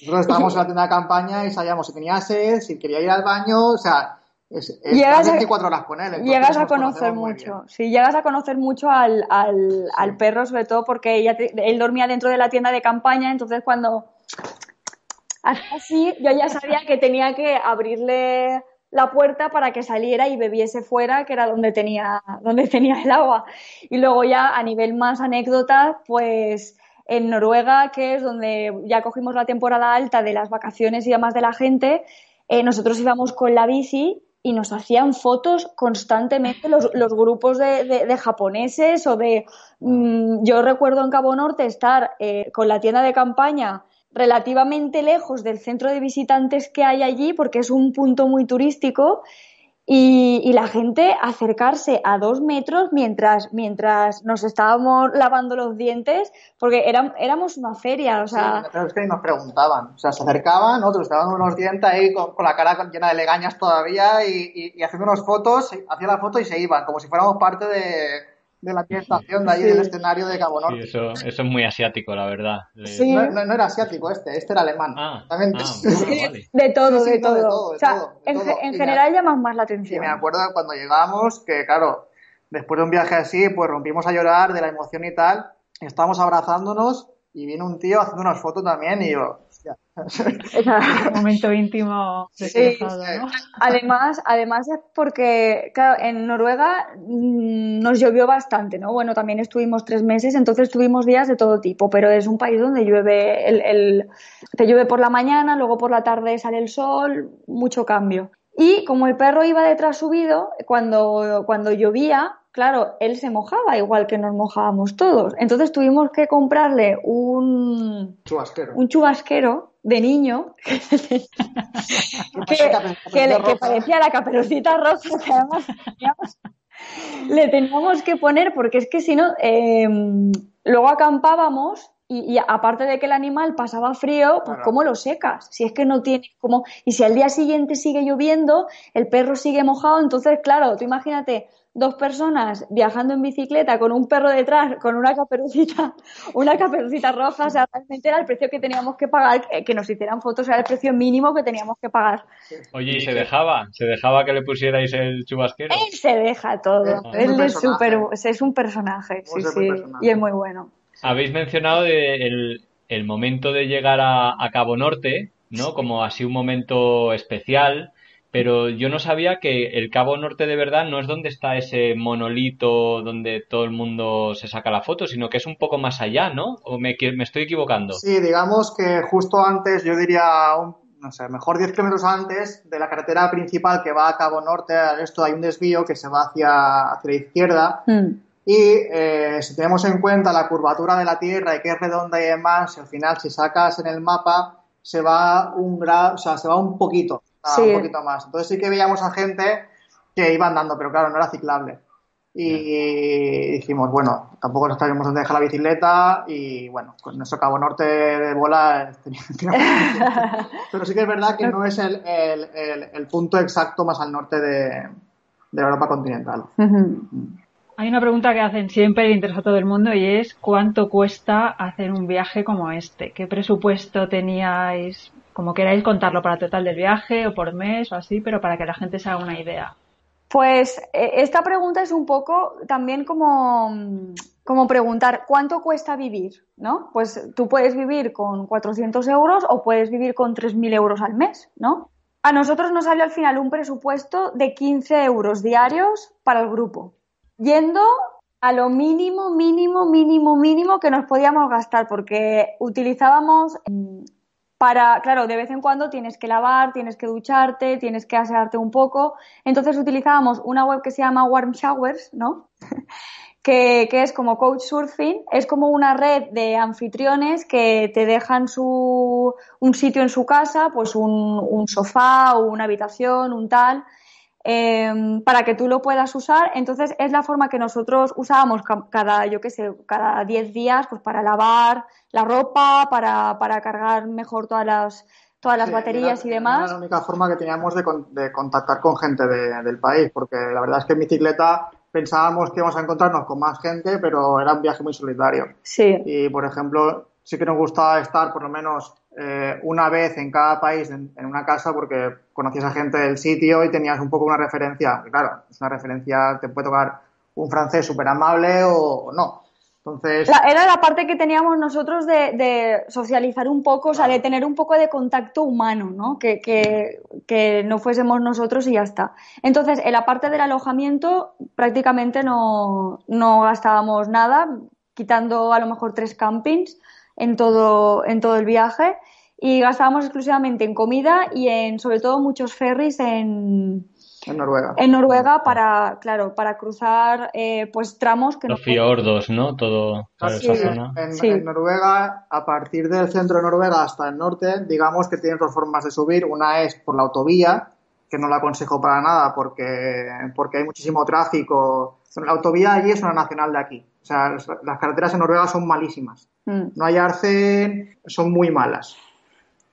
Nosotros estábamos en la tienda de campaña y sabíamos si tenía sed, si quería ir al baño, o sea, Es, es llegas a, veinticuatro horas con él, llegas a conocer mucho, sí, llegas a conocer mucho al, al, sí. al perro, sobre todo porque ella te, él dormía dentro de la tienda de campaña, entonces cuando así yo ya sabía que tenía que abrirle la puerta para que saliera y bebiese fuera, que era donde tenía, donde tenía el agua. Y luego ya a nivel más anécdota, pues en Noruega, que es donde ya cogimos la temporada alta de las vacaciones y demás de la gente, eh, nosotros íbamos con la bici y nos hacían fotos constantemente los, los grupos de, de, de japoneses o de... Mmm, yo recuerdo en Cabo Norte estar eh, con la tienda de campaña relativamente lejos del centro de visitantes que hay allí, porque es un punto muy turístico, y, y la gente acercarse a dos metros mientras, mientras nos estábamos lavando los dientes, porque era, éramos una feria, o sea... Sí, pero es que nos preguntaban, o sea, se acercaban, otros estaban unos dientes ahí con, con la cara llena de legañas todavía y, y, y haciendo unas fotos, hacían la foto y se iban, como si fuéramos parte de... de la estación de allí, sí. del escenario de Cabo Norte. Sí, eso, eso es muy asiático, la verdad. Le... Sí. No, no, no era asiático este, este era alemán. Ah, ah, bueno, vale. De todo, sí, sí, de, todo. de todo. De o sea, todo, de en, todo. en general llama más la atención. Y me acuerdo cuando llegamos que, claro, después de un viaje así, pues rompimos a llorar de la emoción y tal, y estábamos abrazándonos y vino un tío haciendo unas fotos también y yo... Un momento íntimo. Sí, sí. ¿No? Además, además es porque, claro, en Noruega nos llovió bastante, ¿no? Bueno, también estuvimos tres meses, entonces tuvimos días de todo tipo, pero es un país donde llueve, el, el, te llueve por la mañana, luego por la tarde sale el sol, mucho cambio. Y como el perro iba detrás subido, cuando, cuando llovía, claro, él se mojaba igual que nos mojábamos todos. Entonces tuvimos que comprarle un chubasquero, un chubasquero de niño que, que, que, le, que parecía la Caperucita Roja, que además teníamos, le teníamos que poner porque es que si no, eh, luego acampábamos. Y, y aparte de que el animal pasaba frío, pues claro. ¿Cómo lo secas? Si es que no tiene como... Y si al día siguiente sigue lloviendo, el perro sigue mojado, entonces, claro, tú imagínate dos personas viajando en bicicleta con un perro detrás, con una caperucita, una caperucita roja, o sea, realmente era el precio que teníamos que pagar, que nos hicieran fotos, era el precio mínimo que teníamos que pagar. Oye, ¿y se dejaba? ¿Se dejaba que le pusierais el chubasquero? Él se deja todo, no, él es súper... Es un personaje, sí, sí, personaje. Y es muy bueno. Habéis mencionado de el, el momento de llegar a, a Cabo Norte, ¿no? Como así un momento especial, pero yo no sabía que el Cabo Norte de verdad no es donde está ese monolito donde todo el mundo se saca la foto, sino que es un poco más allá, ¿no? ¿O me, me estoy equivocando? Sí, digamos que justo antes, yo diría, un, no sé, mejor diez kilómetros antes de la carretera principal que va a Cabo Norte, al este hay un desvío que se va hacia, hacia la izquierda. Mm. Y eh, si tenemos en cuenta la curvatura de la Tierra y que es redonda y demás, al final si sacas en el mapa se va un grado, o sea, se va un poquito, sí. un poquito más. Entonces sí que veíamos a gente que iba andando, pero claro, no era ciclable. Y dijimos, bueno, tampoco nos sabíamos dónde dejar la bicicleta y bueno, con nuestro Cabo Norte de bola pero sí que es verdad que no es el, el, el, el punto exacto más al norte de, de Europa continental. Uh-huh. Hay una pregunta que hacen siempre y le interesa a todo el mundo y es ¿cuánto cuesta hacer un viaje como este? ¿Qué presupuesto teníais? Como queráis contarlo para el total del viaje o por mes o así, pero para que la gente se haga una idea. Pues esta pregunta es un poco también como, como preguntar ¿cuánto cuesta vivir? ¿No? Pues tú puedes vivir con cuatrocientos euros o puedes vivir con tres mil euros al mes, ¿no? A nosotros nos salió al final un presupuesto de quince euros diarios para el grupo. Yendo a lo mínimo, mínimo, mínimo, mínimo que nos podíamos gastar, porque utilizábamos para, claro, de vez en cuando tienes que lavar, tienes que ducharte, tienes que asearte un poco, entonces utilizábamos una web que se llama Warm Showers, ¿no? que, que es como couchsurfing, es como una red de anfitriones que te dejan su, un sitio en su casa, pues un, un sofá o una habitación, un tal... Eh, para que tú lo puedas usar, entonces es la forma que nosotros usábamos cada, yo qué sé, cada diez días pues para lavar la ropa, para, para cargar mejor todas las, todas las sí, baterías era, y demás. Era la única forma que teníamos de, con, de contactar con gente de, del país, porque la verdad es que en bicicleta pensábamos que íbamos a encontrarnos con más gente, pero era un viaje muy solitario. Sí. Y por ejemplo, sí que nos gustaba estar por lo menos eh, una vez en cada país en, en una casa porque conocías a gente del sitio y tenías un poco una referencia. Claro, es una referencia, te puede tocar un francés súper amable o, o no. Entonces... La, era la parte que teníamos nosotros de, de socializar un poco, o sea, de tener un poco de contacto humano, ¿no? Que, que, que no fuésemos nosotros y ya está. Entonces, en la parte del alojamiento prácticamente no, no gastábamos nada, quitando a lo mejor tres campings en todo, en todo el viaje, y gastábamos exclusivamente en comida y en, sobre todo, muchos ferries en... En Noruega. En Noruega para, claro, para cruzar eh, pues tramos que... Los no... fiordos, ¿no? Todo, ah, sí, esa zona. En, sí. En Noruega, a partir del centro de Noruega hasta el norte, digamos que tienes dos formas de subir. Una es por la autovía, que no la aconsejo para nada porque, porque hay muchísimo tráfico. La autovía allí es una nacional de aquí. O sea, las carreteras en Noruega son malísimas. Mm. No hay arcén, son muy malas.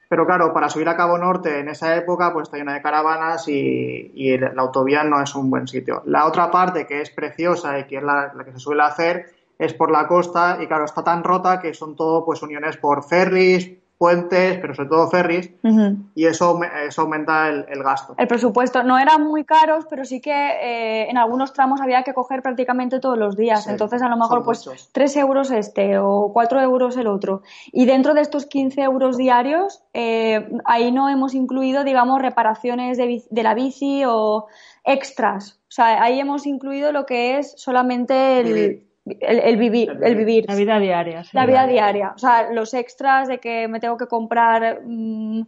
Pero claro, para subir a Cabo Norte en esa época pues está llena de caravanas y, y la autovía no es un buen sitio. La otra parte que es preciosa y que es la, la que se suele hacer es por la costa y claro, está tan rota que son todo pues uniones por ferries, puentes, pero sobre todo ferries, uh-huh. y eso, eso aumenta el, el gasto. El presupuesto no eran muy caros, pero sí que eh, en algunos tramos había que coger prácticamente todos los días, sí, entonces a lo mejor pues tres euros este o cuatro euros el otro. Y dentro de estos quince euros diarios, eh, ahí no hemos incluido, digamos, reparaciones de, de la bici o extras. O sea, ahí hemos incluido lo que es solamente el... Sí. El, el, vivir, el vivir. La vida diaria. Sí. La vida diaria. O sea, los extras de que me tengo que comprar, mmm,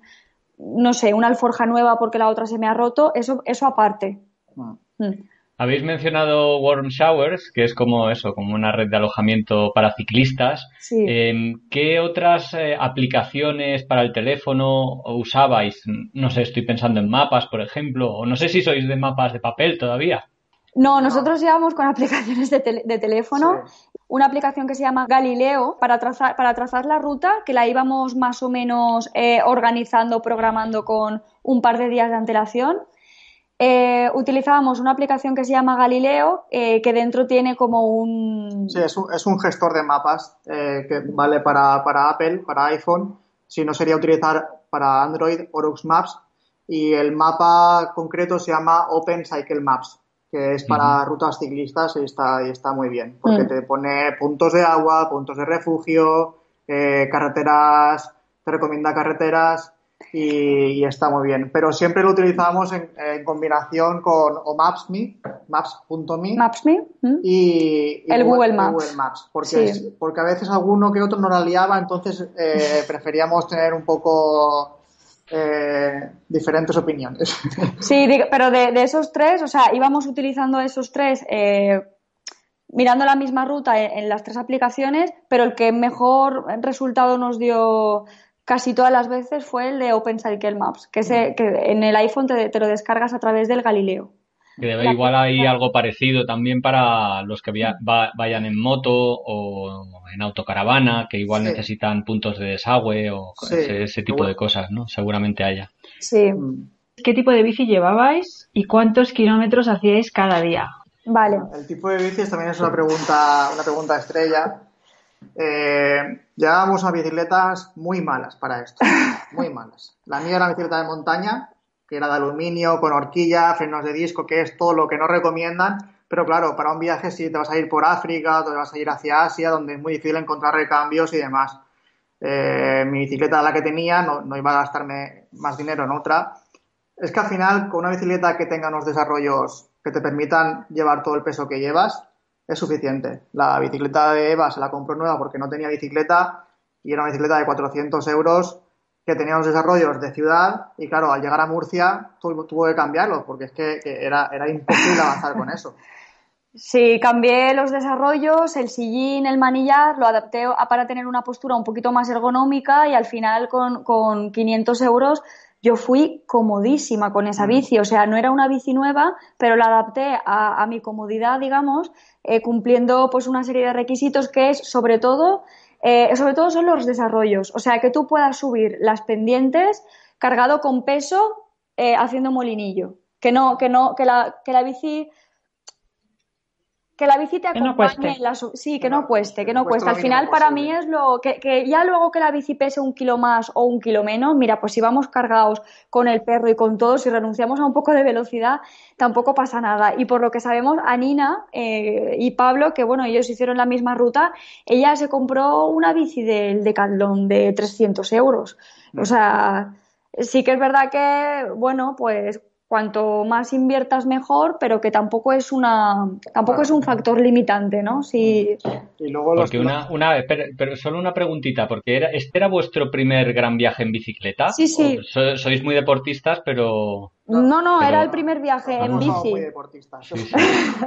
no sé, una alforja nueva porque la otra se me ha roto, eso, eso aparte. Ah. Mm. Habéis mencionado Warm Showers, que es como eso, como una red de alojamiento para ciclistas. Sí. Eh, ¿Qué otras eh, aplicaciones para el teléfono usabais? No sé, estoy pensando en mapas, por ejemplo, o no sé si sois de mapas de papel todavía. No, nosotros llevamos con aplicaciones de, tel- de teléfono, sí. Una aplicación que se llama Galileo para trazar, para trazar la ruta, que la íbamos más o menos eh, organizando, programando con un par de días de antelación. Eh, utilizábamos una aplicación que se llama Galileo, eh, que dentro tiene como un... Sí, es un, es un gestor de mapas eh, que vale para, para Apple, para iPhone, si no sería utilizar para Android Orux Maps, y el mapa concreto se llama Open Cycle Maps, que es para uh-huh. rutas ciclistas y está, y está muy bien, porque uh-huh. te pone puntos de agua, puntos de refugio, eh, carreteras, te recomienda carreteras y, y está muy bien. Pero siempre lo utilizamos en, en combinación con o Maps punto me, Maps punto me, Maps punto me uh-huh. y, y el Google, Google Maps, Google Maps porque, sí. es, porque a veces alguno que otro no la liaba, entonces eh, preferíamos tener un poco... Eh, diferentes opiniones. Sí, pero de, de esos tres, o sea, íbamos utilizando esos tres, eh, mirando la misma ruta en, en las tres aplicaciones, pero el que mejor resultado nos dio casi todas las veces fue el de Open Cycle Maps, que, se, que en el iPhone te, te lo descargas a través del Galileo. Que debe, igual hay algo parecido también para los que via- va- vayan en moto o en autocaravana, que igual sí. necesitan puntos de desagüe o sí. ese, ese tipo de cosas, ¿no? Seguramente haya. Sí. ¿Qué tipo de bici llevabais y cuántos kilómetros hacíais cada día? Vale. El tipo de bici también es una pregunta, una pregunta estrella. Eh, llevábamos a bicicletas muy malas para esto, muy malas. La mía era una bicicleta de montaña, que era de aluminio, con horquilla, frenos de disco, que es todo lo que no recomiendan. Pero claro, para un viaje si te vas a ir por África, te vas a ir hacia Asia, donde es muy difícil encontrar recambios y demás. Eh, mi bicicleta, la que tenía, no, no iba a gastarme más dinero en otra. Es que al final, con una bicicleta que tenga unos desarrollos que te permitan llevar todo el peso que llevas, es suficiente. La bicicleta de Eva se la compró nueva porque no tenía bicicleta y era una bicicleta de cuatrocientos euros, que tenía unos desarrollos de ciudad y claro, al llegar a Murcia tuvo, tuvo que cambiarlos porque es que, que era, era imposible avanzar con eso. Sí, cambié los desarrollos, el sillín, el manillar, lo adapté a, para tener una postura un poquito más ergonómica y al final con, con quinientos euros yo fui comodísima con esa bici, o sea, no era una bici nueva, pero la adapté a, a mi comodidad, digamos, eh, cumpliendo pues una serie de requisitos que es sobre todo... Eh, sobre todo son los desarrollos, o sea que tú puedas subir las pendientes cargado con peso eh, haciendo molinillo, que no, que no, que la, que la bici Que la bici te acompañe, no la, sí, que no, no cueste, que no cueste. Al final para mí es lo que, que ya luego que la bici pese un kilo más o un kilo menos, mira, pues si vamos cargados con el perro y con todo, si renunciamos a un poco de velocidad, tampoco pasa nada. Y por lo que sabemos, Anina eh, y Pablo, que bueno, ellos hicieron la misma ruta, ella se compró una bici del Decathlon de trescientos euros. O sea, sí que es verdad que, bueno, pues... cuanto más inviertas mejor, pero que tampoco es una tampoco es un factor limitante, ¿no? Si... Y luego los... Porque una, una pero, pero solo una preguntita, porque era, ¿este era vuestro primer gran viaje en bicicleta? Sí, sí. So, sois muy deportistas, pero... No, no, pero... era el primer viaje no, en no, bici. No, muy deportistas. Sí, sí.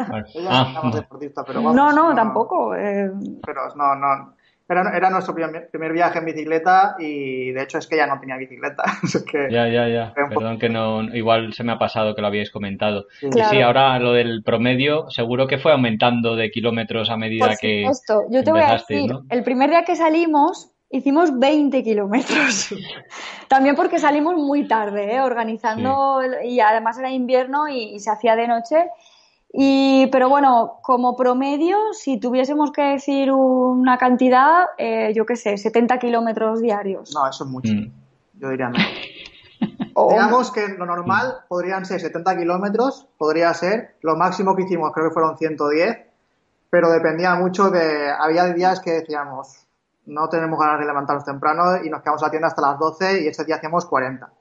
Vale. Ah, no. Deportista, pero vamos, no, no, no, tampoco. Eh... Pero no, no. Era, era nuestro primer viaje en bicicleta y de hecho es que ya no tenía bicicleta. Es que ya, ya, ya. Perdón que no, igual se me ha pasado que lo habíais comentado. Sí, claro. Y sí, ahora lo del promedio seguro que fue aumentando de kilómetros a medida Por que supuesto. Yo te voy a decir, ¿no? El primer día que salimos hicimos veinte kilómetros. También porque salimos muy tarde, ¿eh? Organizando sí. Y además era invierno y, y se hacía de noche. Y, pero bueno, como promedio, si tuviésemos que decir una cantidad, eh, yo qué sé, setenta kilómetros diarios. No, eso es mucho. Mm. Yo diría no. O... Digamos que lo normal podrían ser setenta kilómetros, podría ser. Lo máximo que hicimos creo que fueron ciento diez, pero dependía mucho de... Había días que decíamos, no tenemos ganas de levantarnos temprano y nos quedamos a la tienda hasta las doce y ese día hacíamos cuarenta.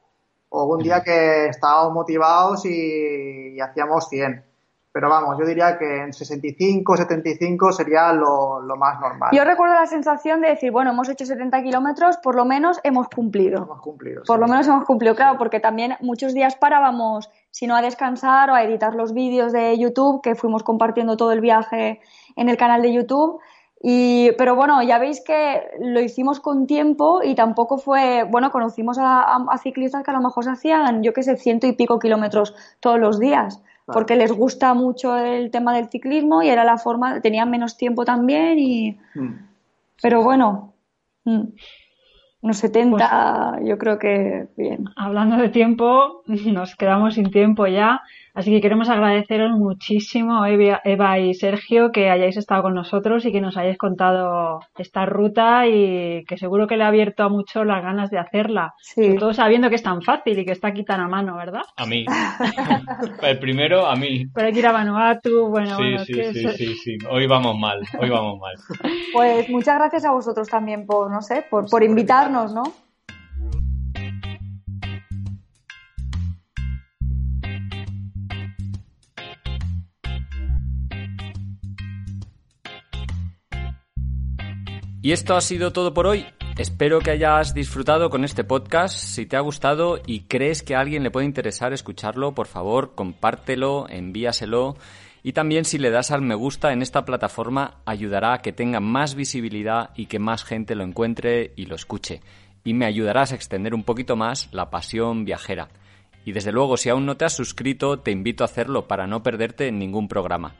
O un día que estábamos motivados y, y hacíamos cien. Pero vamos, yo diría que en sesenta y cinco, setenta y cinco sería lo, lo más normal. Yo recuerdo la sensación de decir, bueno, hemos hecho setenta kilómetros, por lo menos hemos cumplido. Hemos cumplido. Por sí. lo menos hemos cumplido, claro, porque también muchos días parábamos, si no a descansar o a editar los vídeos de YouTube, que fuimos compartiendo todo el viaje en el canal de YouTube. Y, pero bueno, ya veis que lo hicimos con tiempo y tampoco fue, bueno, conocimos a, a, a ciclistas que a lo mejor se hacían, yo qué sé, ciento y pico kilómetros todos los días. Porque les gusta mucho el tema del ciclismo y era la forma, tenían menos tiempo también y... Pero bueno, unos setenta pues, yo creo que bien. Hablando de tiempo, nos quedamos sin tiempo ya, así que queremos agradeceros muchísimo, Eva y Sergio, que hayáis estado con nosotros y que nos hayáis contado esta ruta y que seguro que le ha abierto a mucho las ganas de hacerla, sí. Sobre todo sabiendo que es tan fácil y que está aquí tan a mano, ¿verdad? A mí, el primero a mí. Pero hay que ir a Vanuatu, bueno, sí, bueno. Sí, ¿qué sí, es? sí, sí, hoy vamos mal, hoy vamos mal. Pues muchas gracias a vosotros también por, no sé, por, por invitarnos, ¿no? Y esto ha sido todo por hoy. Espero que hayas disfrutado con este podcast. Si te ha gustado y crees que a alguien le puede interesar escucharlo, por favor, compártelo, envíaselo. Y también si le das al me gusta en esta plataforma, ayudará a que tenga más visibilidad y que más gente lo encuentre y lo escuche. Y me ayudarás a extender un poquito más la pasión viajera. Y desde luego, si aún no te has suscrito, te invito a hacerlo para no perderte ningún programa.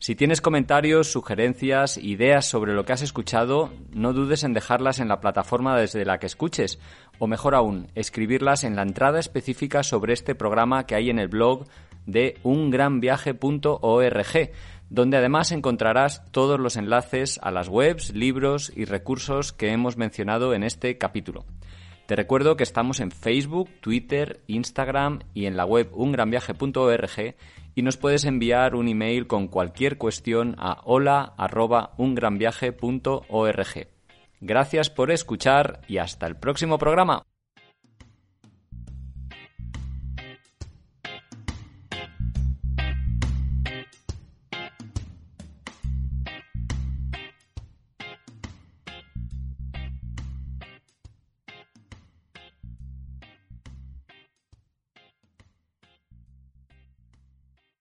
Si tienes comentarios, sugerencias, ideas sobre lo que has escuchado, no dudes en dejarlas en la plataforma desde la que escuches, o mejor aún, escribirlas en la entrada específica sobre este programa que hay en el blog de un gran viaje punto org, donde además encontrarás todos los enlaces a las webs, libros y recursos que hemos mencionado en este capítulo. Te recuerdo que estamos en Facebook, Twitter, Instagram y en la web un gran viaje punto org y nos puedes enviar un email con cualquier cuestión a hola arroba un gran viaje punto org. Gracias por escuchar y hasta el próximo programa.